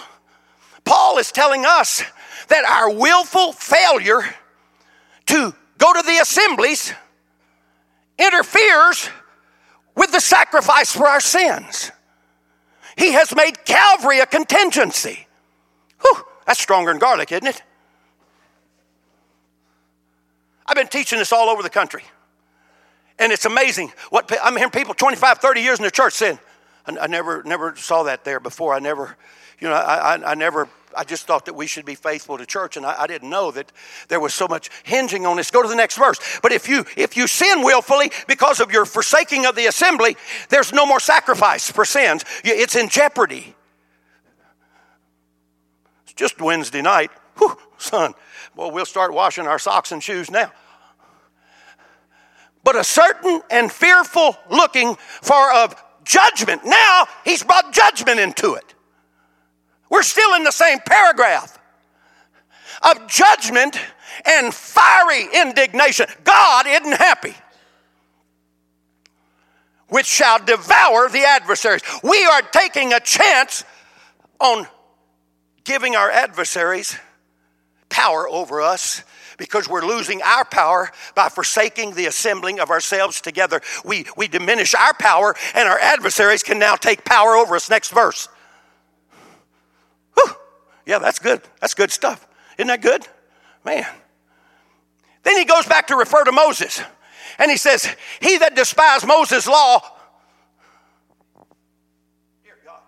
Paul is telling us that our willful failure to go to the assemblies interferes with the sacrifice for our sins. He has made Calvary a contingency. Whew, that's stronger than garlic, isn't it? I've been teaching this all over the country. And it's amazing what I'm hearing people twenty-five, thirty years in the church saying, I, I never never saw that there before. I never, you know, I, I, I never, I just thought that we should be faithful to church. And I, I didn't know that there was so much hinging on this. Go to the next verse. But if you if you sin willfully because of your forsaking of the assembly, there's no more sacrifice for sins. It's in jeopardy. It's just Wednesday night. Whew, son, well, we'll start washing our socks and shoes now. But a certain and fearful looking for of judgment. Now he's brought judgment into it. We're still in the same paragraph of judgment and fiery indignation. God isn't happy, which shall devour the adversaries. We are taking a chance on giving our adversaries power over us, because we're losing our power by forsaking the assembling of ourselves together. We, we diminish our power, and our adversaries can now take power over us. Next verse. Whew. Yeah, that's good. That's good stuff. Isn't that good? Man. Then he goes back to refer to Moses. And he says, he that despised Moses' law. Dear God.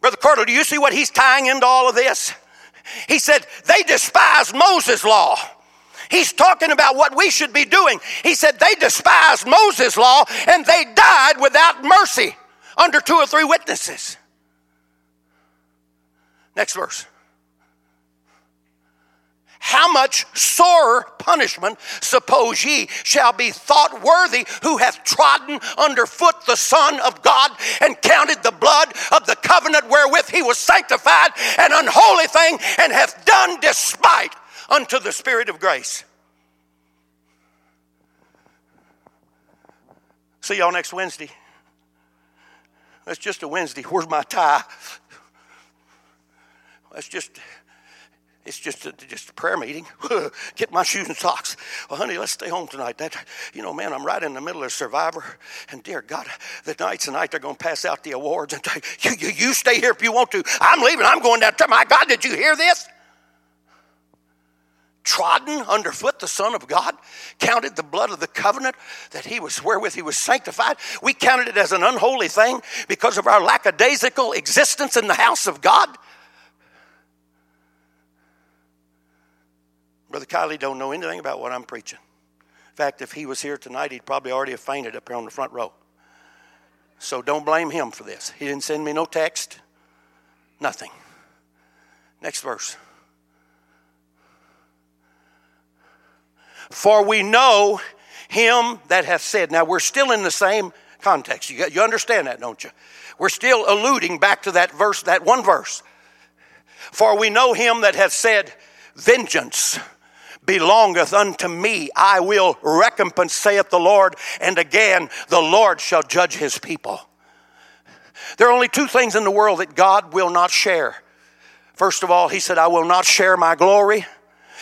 Brother Carter, do you see what he's tying into all of this? He said, they despised Moses' law. He's talking about what we should be doing. He said, they despised Moses' law and they died without mercy under two or three witnesses. Next verse. How much sorer punishment, suppose ye, shall be thought worthy who hath trodden underfoot the Son of God and counted the blood of the covenant wherewith he was sanctified an unholy thing and hath done despite unto the Spirit of grace. See y'all next Wednesday. That's just a Wednesday. Where's my tie? That's just... It's just a, just a prayer meeting. Get my shoes and socks. Well, honey, let's stay home tonight. That, you know, man, I'm right in the middle of Survivor. And dear God, the night's the night they're going to pass out the awards and take, you, you, you stay here if you want to. I'm leaving. I'm going down. My God, did you hear this? Trodden underfoot the Son of God, counted the blood of the covenant that he was wherewith he was sanctified. We counted it as an unholy thing because of our lackadaisical existence in the house of God. Brother Kylie don't know anything about what I'm preaching. In fact, if he was here tonight, he'd probably already have fainted up here on the front row. So don't blame him for this. He didn't send me no text, nothing. Next verse. For we know him that hath said. Now, we're still in the same context. You, you understand that, don't you? We're still alluding back to that verse, that one verse. For we know him that hath said, vengeance belongeth unto me. I will recompense, saith the Lord, and again the Lord shall judge his people. There are only two things in the world that God will not share. First of all, he said, I will not share my glory.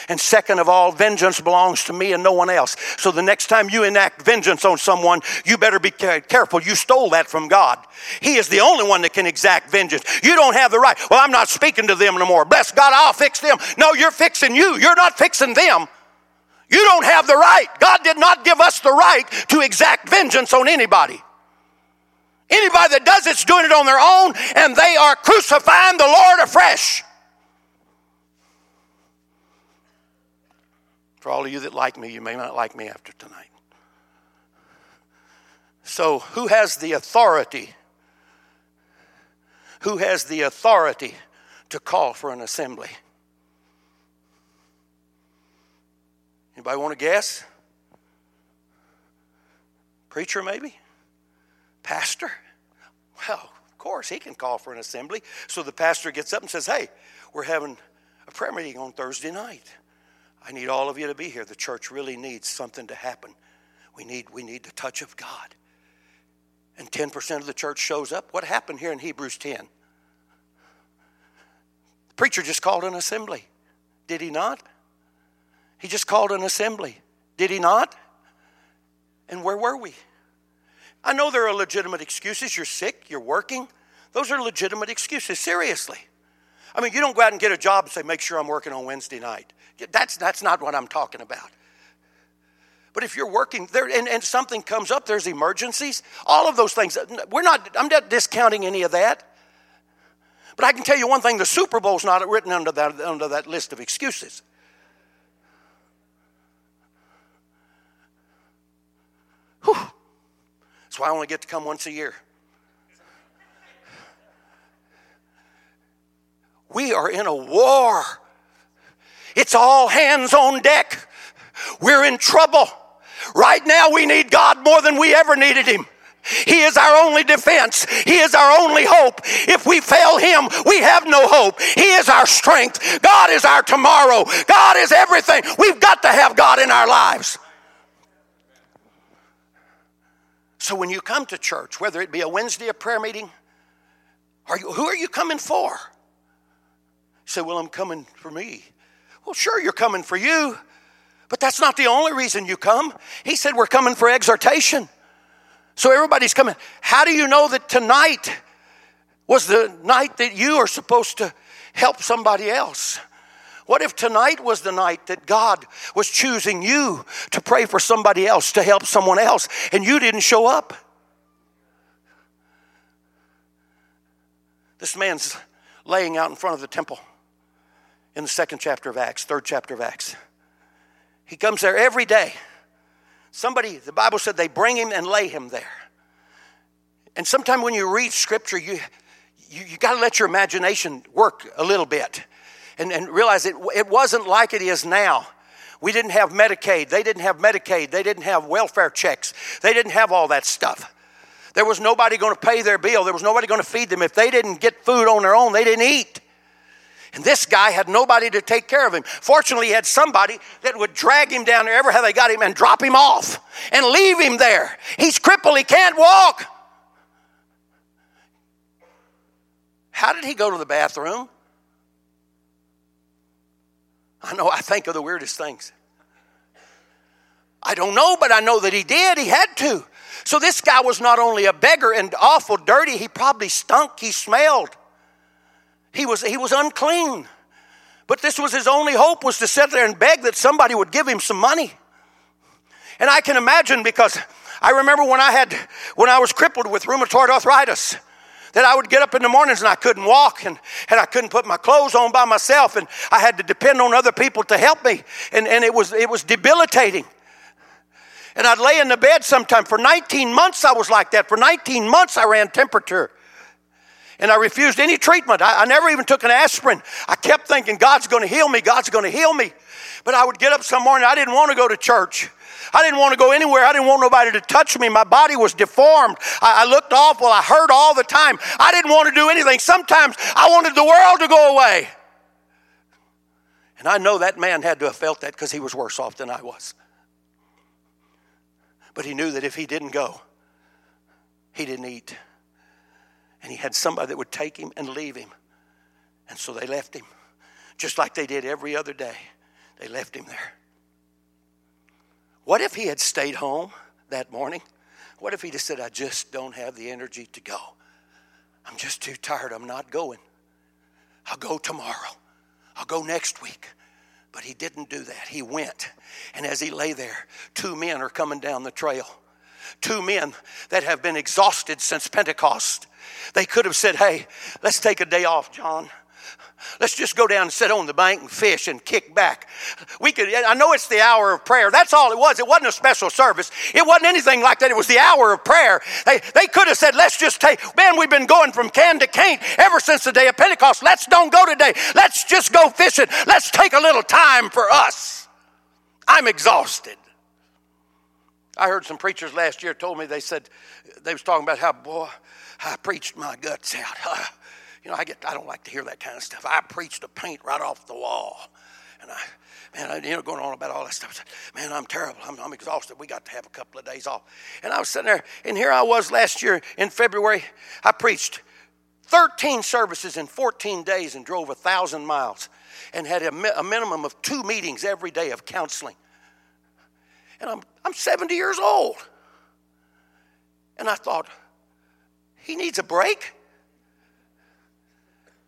And second of all, vengeance belongs to me and no one else. So the next time you enact vengeance on someone, you better be careful. You stole that from God. He is the only one that can exact vengeance. You don't have the right. Well, I'm not speaking to them no more. Bless God, I'll fix them. No, you're fixing you. You're not fixing them. You don't have the right. God did not give us the right to exact vengeance on anybody. Anybody that does it's doing it on their own, and they are crucifying the Lord afresh. For all of you that like me, you may not like me after tonight. So who has the authority? Who has the authority to call for an assembly? Anybody want to guess? Preacher maybe? Pastor? Well, of course, he can call for an assembly. So the pastor gets up and says, hey, we're having a prayer meeting on Thursday night. I need all of you to be here. The church really needs something to happen. We need, we need the touch of God. And ten percent of the church shows up. What happened here in Hebrews ten? The preacher just called an assembly. Did he not? He just called an assembly. Did he not? And where were we? I know there are legitimate excuses. You're sick. You're working. Those are legitimate excuses. Seriously. I mean, you don't go out and get a job and say, make sure I'm working on Wednesday night. That's that's not what I'm talking about. But if you're working there and, and something comes up, there's emergencies, all of those things. We're not, I'm not discounting any of that. But I can tell you one thing, the Super Bowl's not written under that, under that list of excuses. Whew. That's why I only get to come once a year. We are in a war. It's all hands on deck. We're in trouble. Right now we need God more than we ever needed him. He is our only defense. He is our only hope. If we fail him, we have no hope. He is our strength. God is our tomorrow. God is everything. We've got to have God in our lives. So when you come to church, whether it be a Wednesday, a prayer meeting, are you, who are you coming for? You say, well, I'm coming for me. Well, sure, you're coming for you, but that's not the only reason you come. He said we're coming for exhortation. So everybody's coming. How do you know that tonight was the night that you are supposed to help somebody else? What if tonight was the night that God was choosing you to pray for somebody else, to help someone else, and you didn't show up? This man's laying out in front of the temple in the second chapter of Acts, third chapter of Acts. He comes there every day. Somebody, the Bible said they bring him and lay him there. And sometimes when you read scripture, you you, you got to let your imagination work a little bit and, and realize it, it wasn't like it is now. We didn't have Medicaid. They didn't have Medicaid. They didn't have welfare checks. They didn't have all that stuff. There was nobody going to pay their bill. There was nobody going to feed them. If they didn't get food on their own, they didn't eat. And this guy had nobody to take care of him. Fortunately, he had somebody that would drag him down wherever they got him and drop him off and leave him there. He's crippled. He can't walk. How did he go to the bathroom? I know I think of the weirdest things. I don't know, but I know that he did. He had to. So this guy was not only a beggar and awful dirty, he probably stunk. He smelled. He was he was unclean, but this was his only hope, was to sit there and beg that somebody would give him some money. And I can imagine, because I remember when I had when I was crippled with rheumatoid arthritis, that I would get up in the mornings and I couldn't walk and, and I couldn't put my clothes on by myself, and I had to depend on other people to help me, and, and it was it was debilitating. And I'd lay in the bed sometime. For nineteen months I was like that. For nineteen months I ran temperature. And I refused any treatment. I, I never even took an aspirin. I kept thinking, God's going to heal me. God's going to heal me. But I would get up some morning. I didn't want to go to church. I didn't want to go anywhere. I didn't want nobody to touch me. My body was deformed. I, I looked awful. I hurt all the time. I didn't want to do anything. Sometimes I wanted the world to go away. And I know that man had to have felt that, because he was worse off than I was. But he knew that if he didn't go, he didn't eat. And he had somebody that would take him and leave him. And so they left him. Just like they did every other day. They left him there. What if he had stayed home that morning? What if he just said, I just don't have the energy to go. I'm just too tired. I'm not going. I'll go tomorrow. I'll go next week. But he didn't do that. He went. And as he lay there, two men are coming down the trail. Two men that have been exhausted since Pentecost. They could have said, hey, let's take a day off, John. Let's just go down and sit on the bank and fish and kick back. We could. I know it's the hour of prayer. That's all it was. It wasn't a special service. It wasn't anything like that. It was the hour of prayer. They, they could have said, let's just take, man, we've been going from can to can't ever since the day of Pentecost. Let's don't go today. Let's just go fishing. Let's take a little time for us. I'm exhausted. I heard some preachers last year told me, they said, they was talking about how, boy, I preached my guts out. Uh, you know, I get I don't like to hear that kind of stuff. I preached the paint right off the wall. And I, man, I, you know, going on about all that stuff. I said, man, I'm terrible. I'm, I'm exhausted. We got to have a couple of days off. And I was sitting there, and here I was last year in February. I preached thirteen services in fourteen days and drove one thousand miles and had a, mi- a minimum of two meetings every day of counseling. And I'm, I'm seventy years old. And I thought, he needs a break.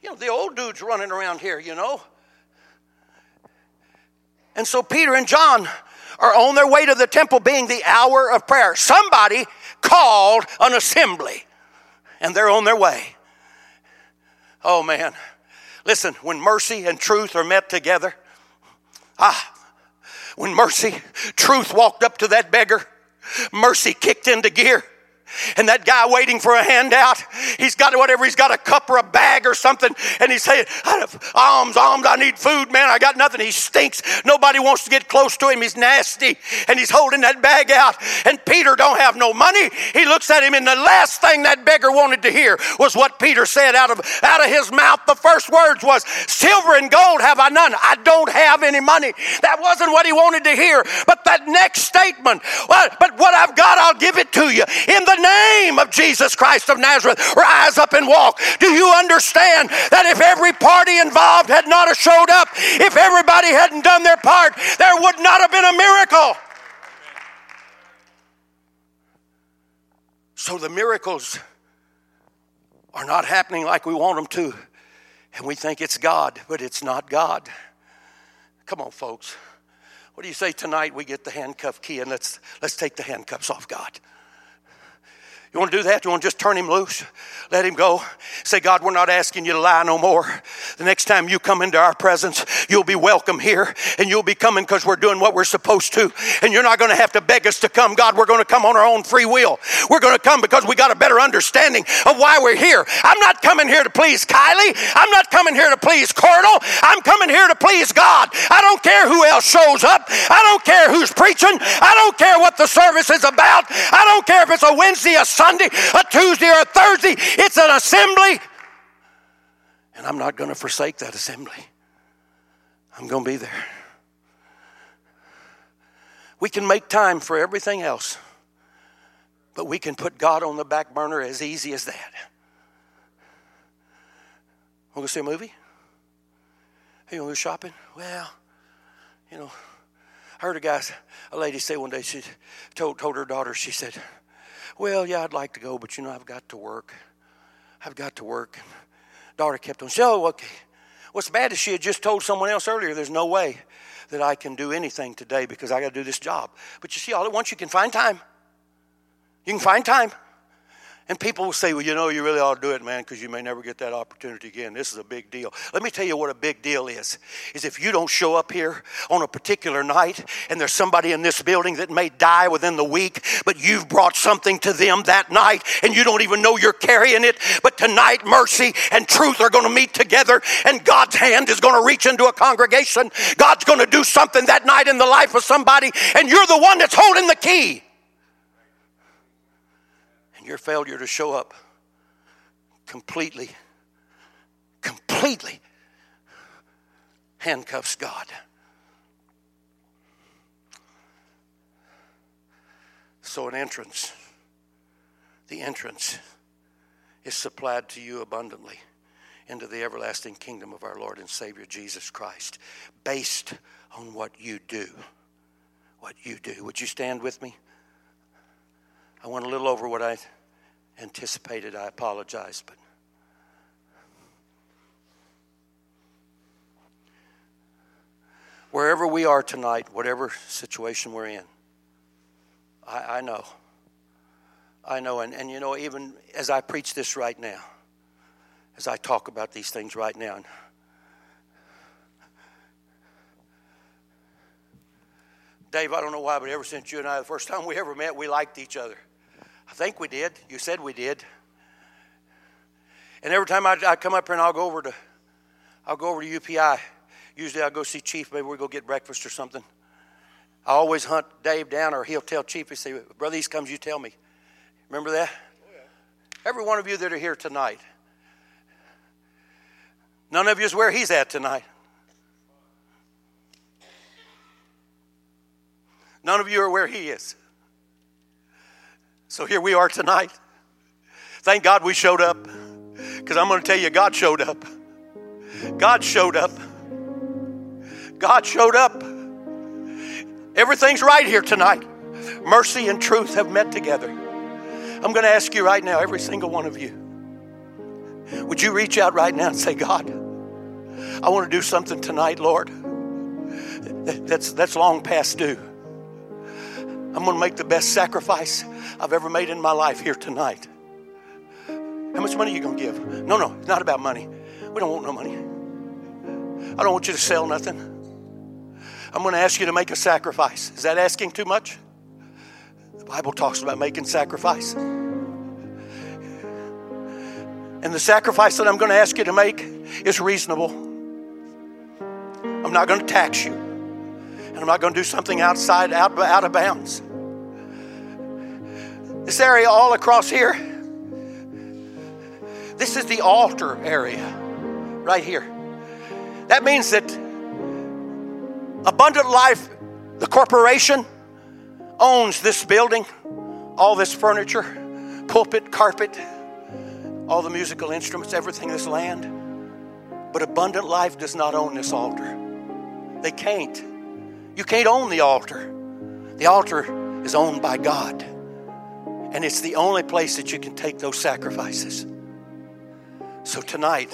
You know, the old dude's running around here, you know. And so Peter and John are on their way to the temple, being the hour of prayer. Somebody called an assembly, and they're on their way. Oh, man. Listen, when mercy and truth are met together, ah, when mercy, truth walked up to that beggar, mercy kicked into gear. And that guy waiting for a handout, he's got whatever, he's got a cup or a bag or something, and he's saying, I have alms, alms, I need food, man, I got nothing. He stinks. Nobody wants to get close to him. He's nasty. And he's holding that bag out. And Peter don't have no money. He looks at him, and the last thing that beggar wanted to hear was what Peter said out of, out of his mouth. The first words was, silver and gold have I none. I don't have any money. That wasn't what he wanted to hear. But that next statement, well, but what I've got, I'll give it to you. In the name of Jesus Christ of Nazareth, rise up and walk. Do you understand that if every party involved had not showed up, if everybody hadn't done their part, there would not have been a miracle? So the miracles are not happening like we want them to, and we think it's God, but it's not God. Come on, folks. What do you say tonight we get the handcuff key and let's let's take the handcuffs off God? You want to do that? You want to just turn him loose? Let him go. Say, God, we're not asking you to lie no more. The next time you come into our presence, you'll be welcome here, and you'll be coming because we're doing what we're supposed to. And you're not going to have to beg us to come, God. We're going to come on our own free will. We're going to come because we got a better understanding of why we're here. I'm not coming here to please Kylie. I'm not coming here to please Colonel. I'm coming here to please God. I don't care who else shows up. I don't care who's preaching. I don't care what the service is about. I don't care if it's a Wednesday, a Sunday, a Tuesday, or a Thursday. It's an assembly. And I'm not going to forsake that assembly. I'm going to be there. We can make time for everything else, but we can put God on the back burner as easy as that. We're going to see a movie? Hey, you want to go shopping? Well, you know, I heard a guy, a lady say one day, she told, told her daughter, she said, well, yeah, I'd like to go, but, you know, I've got to work. I've got to work. And daughter kept on saying, oh, okay. What's bad is she had just told someone else earlier, there's no way that I can do anything today because I got to do this job. But you see, all at once you can find time. You can find time. And people will say, well, you know, you really ought to do it, man, because you may never get that opportunity again. This is a big deal. Let me tell you what a big deal is, is if you don't show up here on a particular night and there's somebody in this building that may die within the week, but you've brought something to them that night and you don't even know you're carrying it. But tonight, mercy and truth are going to meet together, and God's hand is going to reach into a congregation. God's going to do something that night in the life of somebody, and you're the one that's holding the key. Your failure to show up completely, completely handcuffs God. So an entrance, the entrance is supplied to you abundantly into the everlasting kingdom of our Lord and Savior Jesus Christ, based on what you do, what you do. Would you stand with me? I went a little over what I anticipated. I apologize, but wherever we are tonight, whatever situation we're in, I, I know. I know, and, and you know, even as I preach this right now, as I talk about these things right now, and Dave, I don't know why, but ever since you and I, the first time we ever met, we liked each other. I think we did. You said we did. And every time I, I come up here and I'll go over to, I'll go over to U P I. Usually I'll go see Chief. Maybe we'll go get breakfast or something. I always hunt Dave down, or he'll tell Chief. He'll say, Brother East comes, you tell me. Remember that? Oh, yeah. Every one of you that are here tonight, none of you is where he's at tonight. None of you are where he is. So here we are tonight. Thank God we showed up. Because I'm going to tell you, God showed up. God showed up. God showed up. Everything's right here tonight. Mercy and truth have met together. I'm going to ask you right now, every single one of you, would you reach out right now and say, God, I want to do something tonight, Lord, that's, that's long past due. I'm going to make the best sacrifice I've ever made in my life here tonight. How much money are you going to give? No, no, it's not about money. We don't want no money. I don't want you to sell nothing. I'm going to ask you to make a sacrifice. Is that asking too much? The Bible talks about making sacrifice. And the sacrifice that I'm going to ask you to make is reasonable. I'm not going to tax you. And I'm not going to do something outside, out, out of bounds. This area all across here, this is the altar area right here. That means that Abundant Life, the corporation, owns this building, all this furniture, pulpit, carpet, all the musical instruments, everything in this land. But Abundant Life does not own this altar. They can't. You can't own the altar. The altar is owned by God. And it's the only place that you can take those sacrifices. So tonight,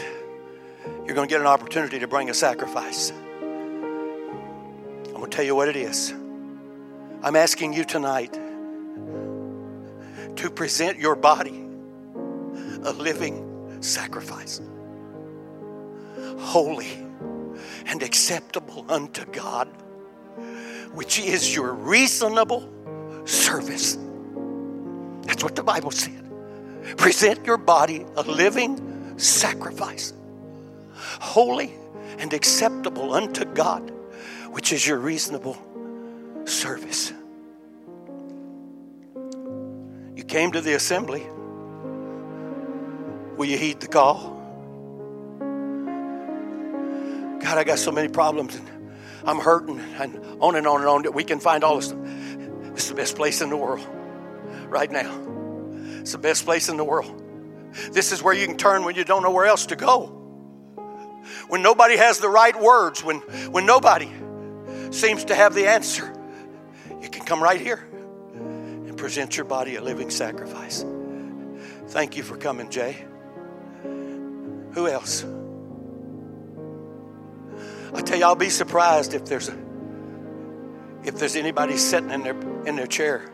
you're going to get an opportunity to bring a sacrifice. I'm going to tell you what it is. I'm asking you tonight to present your body a living sacrifice, holy and acceptable unto God, which is your reasonable service. That's what the Bible said. Present your body a living sacrifice, holy and acceptable unto God, which is your reasonable service. You came to the assembly. Will you heed the call? God, I got so many problems, and I'm hurting, and on and on and on. That we can find all this. This is the best place in the world right now. It's the best place in the world. This is where you can turn when you don't know where else to go. When nobody has the right words, when, when nobody seems to have the answer, you can come right here and present your body a living sacrifice. Thank you for coming, Jay. Who else? I tell you, I'll be surprised if there's a, if there's anybody sitting in their in their chair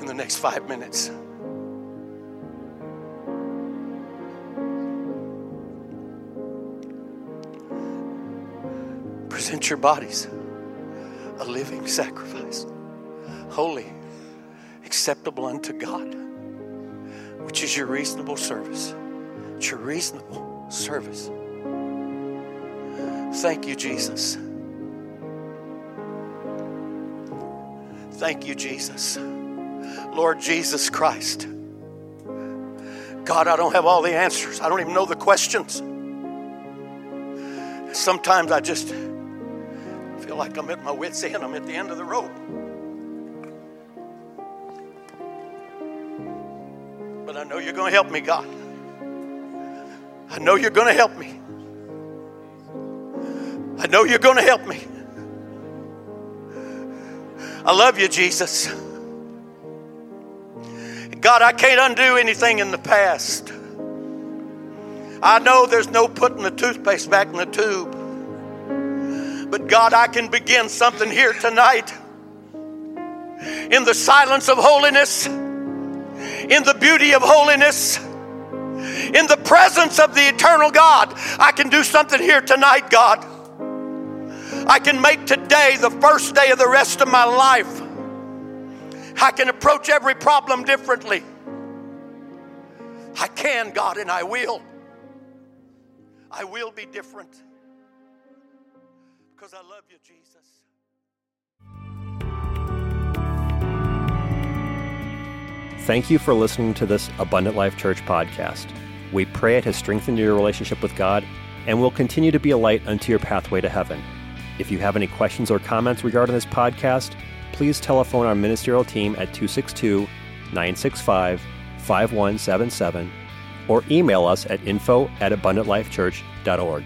in the next five minutes. Present your bodies a living sacrifice, holy, acceptable unto God, which is your reasonable service. It's your reasonable service. Thank you, Jesus. Thank you, Jesus. Lord Jesus Christ. God, I don't have all the answers. I don't even know the questions. Sometimes I just feel like I'm at my wit's end. I'm at the end of the rope. But I know you're going to help me, God. I know you're going to help me. I know you're going to help me. I love you, Jesus. God, I can't undo anything in the past. I know there's no putting the toothpaste back in the tube. But God, I can begin something here tonight. In the silence of holiness, in the beauty of holiness, in the presence of the eternal God, I can do something here tonight, God. I can make today the first day of the rest of my life. I can approach every problem differently. I can, God, and I will. I will be different because I love you, Jesus. Thank you for listening to this Abundant Life Church podcast. We pray it has strengthened your relationship with God and will continue to be a light unto your pathway to heaven. If you have any questions or comments regarding this podcast, please telephone our ministerial team at two six two, nine six five, five one seven seven or email us at info at abundant life church dot org.